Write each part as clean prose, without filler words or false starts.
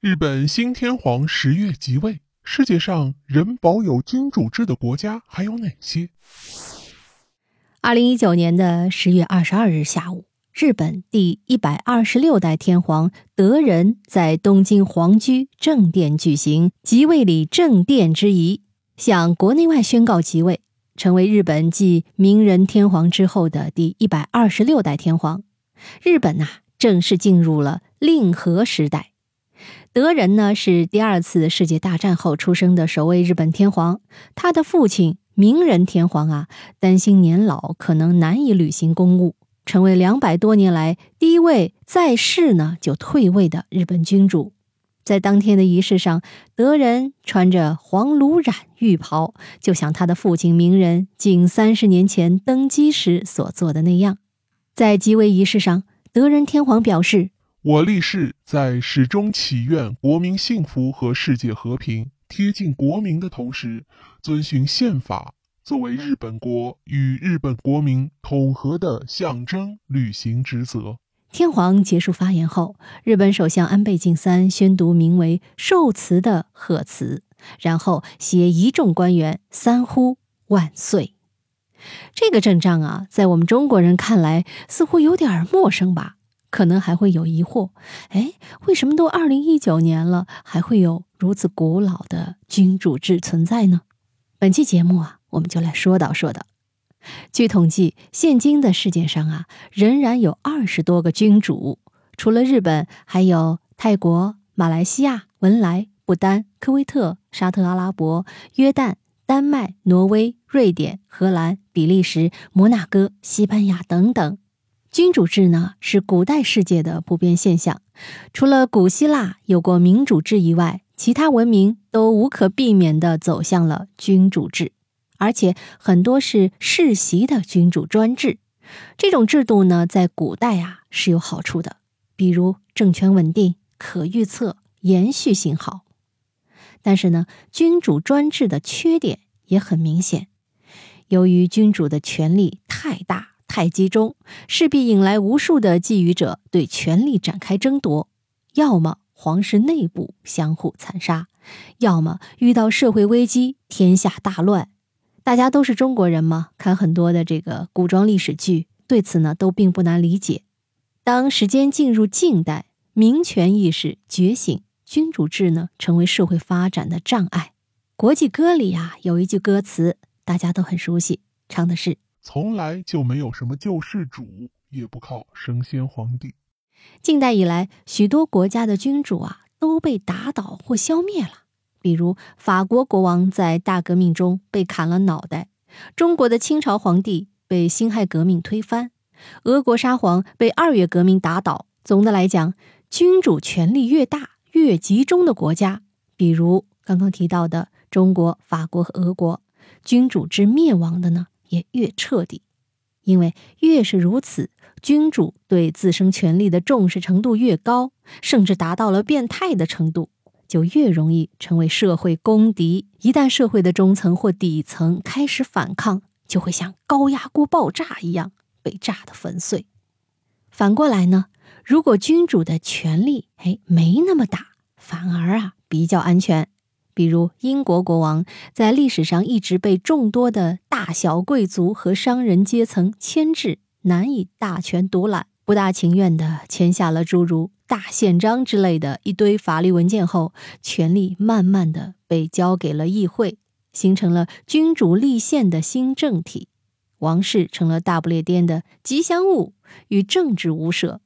日本新天皇10月即位，世界上仍保有君主制的国家还有哪些？2019年的10月22日下午，日本第126代天皇德仁在东京皇居正殿举行即位礼正殿之仪，向国内外宣告即位，成为日本继明仁天皇之后的第126代天皇。日本正式进入了令和时代。德仁是第二次世界大战后出生的首位日本天皇，他的父亲明仁天皇担心年老可能难以履行公务，成为200多年来第一位在世就退位的日本君主。在当天的仪式上，德仁穿着黄炉染浴袍，就像他的父亲明仁近30年前登基时所做的那样。在即位仪式上，德仁天皇表示：“我立誓在始终祈愿国民幸福和世界和平、贴近国民的同时，遵循宪法，作为日本国与日本国民统合的象征履行职责。”天皇结束发言后，日本首相安倍晋三宣读名为受词的贺词，然后携一众官员三呼万岁。这个阵仗在我们中国人看来似乎有点陌生吧，可能还会有疑惑，为什么都2019年了，还会有如此古老的君主制存在呢？本期节目我们就来说道。据统计，现今的世界上仍然有20多个君主，除了日本，还有泰国、马来西亚、文莱、不丹、科威特、沙特阿拉伯、约旦、丹麦、挪威、瑞典、荷兰、比利时、摩纳哥、西班牙等等。君主制是古代世界的普遍现象，除了古希腊有过民主制以外，其他文明都无可避免地走向了君主制。而且很多是世袭的君主专制，这种制度在古代是有好处的，比如政权稳定、可预测、延续性好。但是君主专制的缺点也很明显，由于君主的权力太大、太集中，势必引来无数的觊觎者对权力展开争夺，要么皇室内部相互残杀，要么遇到社会危机，天下大乱。大家都是中国人嘛，看很多的这个古装历史剧，对此都并不难理解。当时间进入近代，民权意识觉醒，君主制成为社会发展的障碍。国际歌里有一句歌词大家都很熟悉，唱的是：“从来就没有什么救世主，也不靠神仙皇帝。”近代以来，许多国家的君主都被打倒或消灭了。比如法国国王在大革命中被砍了脑袋，中国的清朝皇帝被辛亥革命推翻，俄国沙皇被2月革命打倒。总的来讲，君主权力越大越集中的国家，比如刚刚提到的中国、法国和俄国，君主制灭亡的也越彻底。因为越是如此，君主对自身权力的重视程度越高，甚至达到了变态的程度，就越容易成为社会公敌。一旦社会的中层或底层开始反抗，就会像高压锅爆炸一样被炸得粉碎。反过来如果君主的权力没那么大，反而比较安全。比如英国国王在历史上一直被众多的大小贵族和商人阶层牵制，难以大权独揽，不大情愿地签下了诸如大宪章之类的一堆法律文件后，权力慢慢地被交给了议会，形成了君主立宪的新政体。王室成了大不列颠的吉祥物，与政治无涉，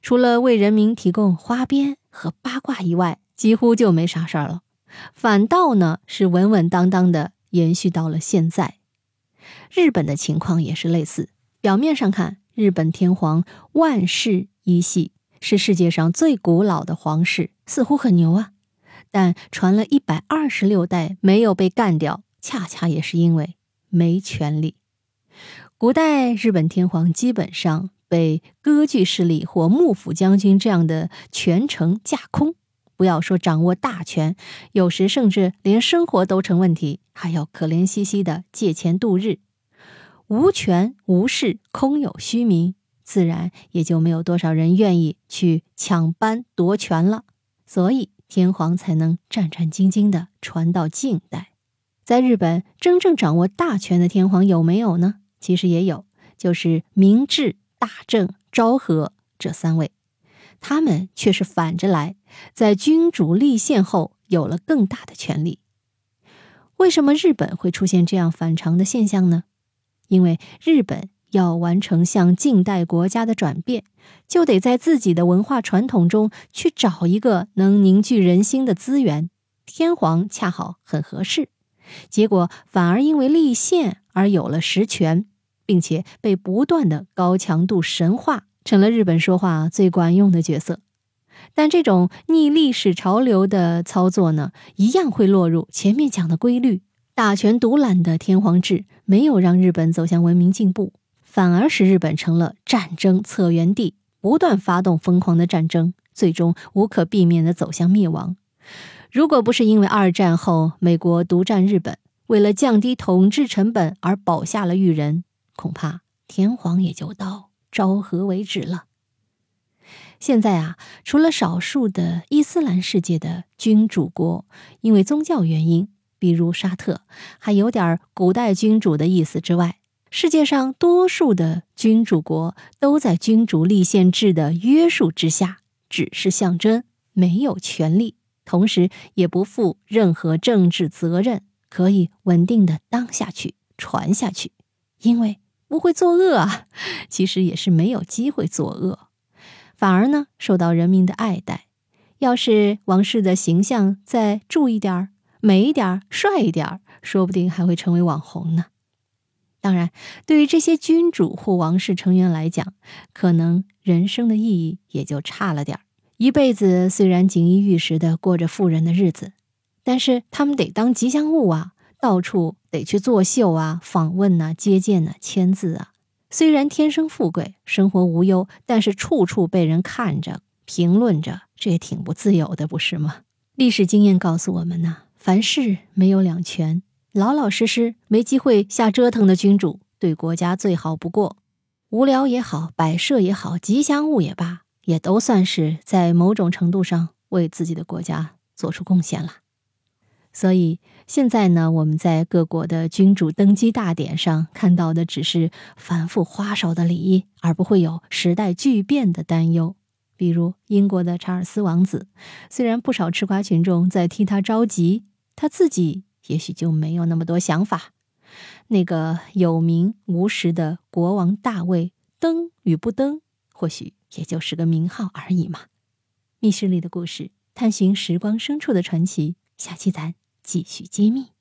除了为人民提供花边和八卦以外，几乎就没啥事儿了。反倒是稳稳当当地延续到了现在。日本的情况也是类似，表面上看，日本天皇万世一系，是世界上最古老的皇室，似乎很牛啊。但传了126代没有被干掉，恰恰也是因为没权力。古代日本天皇基本上被割据势力或幕府将军这样的权臣架空，不要说掌握大权，有时甚至连生活都成问题，还要可怜兮兮的借钱度日。无权无势，空有虚名，自然也就没有多少人愿意去抢班夺权了。所以天皇才能战战兢兢地传到近代。在日本，真正掌握大权的天皇有没有呢？其实也有，就是明治、大正、昭和这三位。他们却是反着来，在君主立宪后有了更大的权力。为什么日本会出现这样反常的现象呢？因为日本要完成向近代国家的转变，就得在自己的文化传统中去找一个能凝聚人心的资源，天皇恰好很合适。结果反而因为立宪而有了实权，并且被不断的高强度神化，成了日本说话最管用的角色。但这种逆历史潮流的操作呢，一样会落入前面讲的规律。大权独揽的天皇制没有让日本走向文明进步，反而使日本成了战争策源地，不断发动疯狂的战争，最终无可避免地走向灭亡。如果不是因为二战后美国独占日本，为了降低统治成本而保下了裕仁，恐怕天皇也就到昭和为止了。现在啊，除了少数的伊斯兰世界的君主国，因为宗教原因，比如沙特，还有点古代君主的意思之外，世界上多数的君主国都在君主立宪制的约束之下，只是象征，没有权力，同时也不负任何政治责任，可以稳定的当下去，传下去，因为不会作恶啊，其实也是没有机会作恶，反而呢受到人民的爱戴。要是王室的形象再注意点，美一点，帅一点，说不定还会成为网红呢。当然，对于这些君主或王室成员来讲，可能人生的意义也就差了点。一辈子虽然锦衣玉食的过着富人的日子，但是他们得当吉祥物啊，到处得去作秀啊，访问啊，接见啊，签字啊。虽然天生富贵，生活无忧，但是处处被人看着评论着，这也挺不自由的，不是吗？历史经验告诉我们呢，凡事没有两全，老老实实没机会下折腾的君主对国家最好不过。无聊也好，摆设也好，吉祥物也罢，也都算是在某种程度上为自己的国家做出贡献了。所以现在呢，我们在各国的君主登基大典上看到的只是繁复花哨的礼仪，而不会有时代巨变的担忧。比如英国的查尔斯王子，虽然不少吃瓜群众在替他着急，他自己也许就没有那么多想法。那个有名无实的国王大卫，登与不登，或许也就是个名号而已嘛。密室里的故事，探寻时光深处的传奇，下期咱继续揭秘。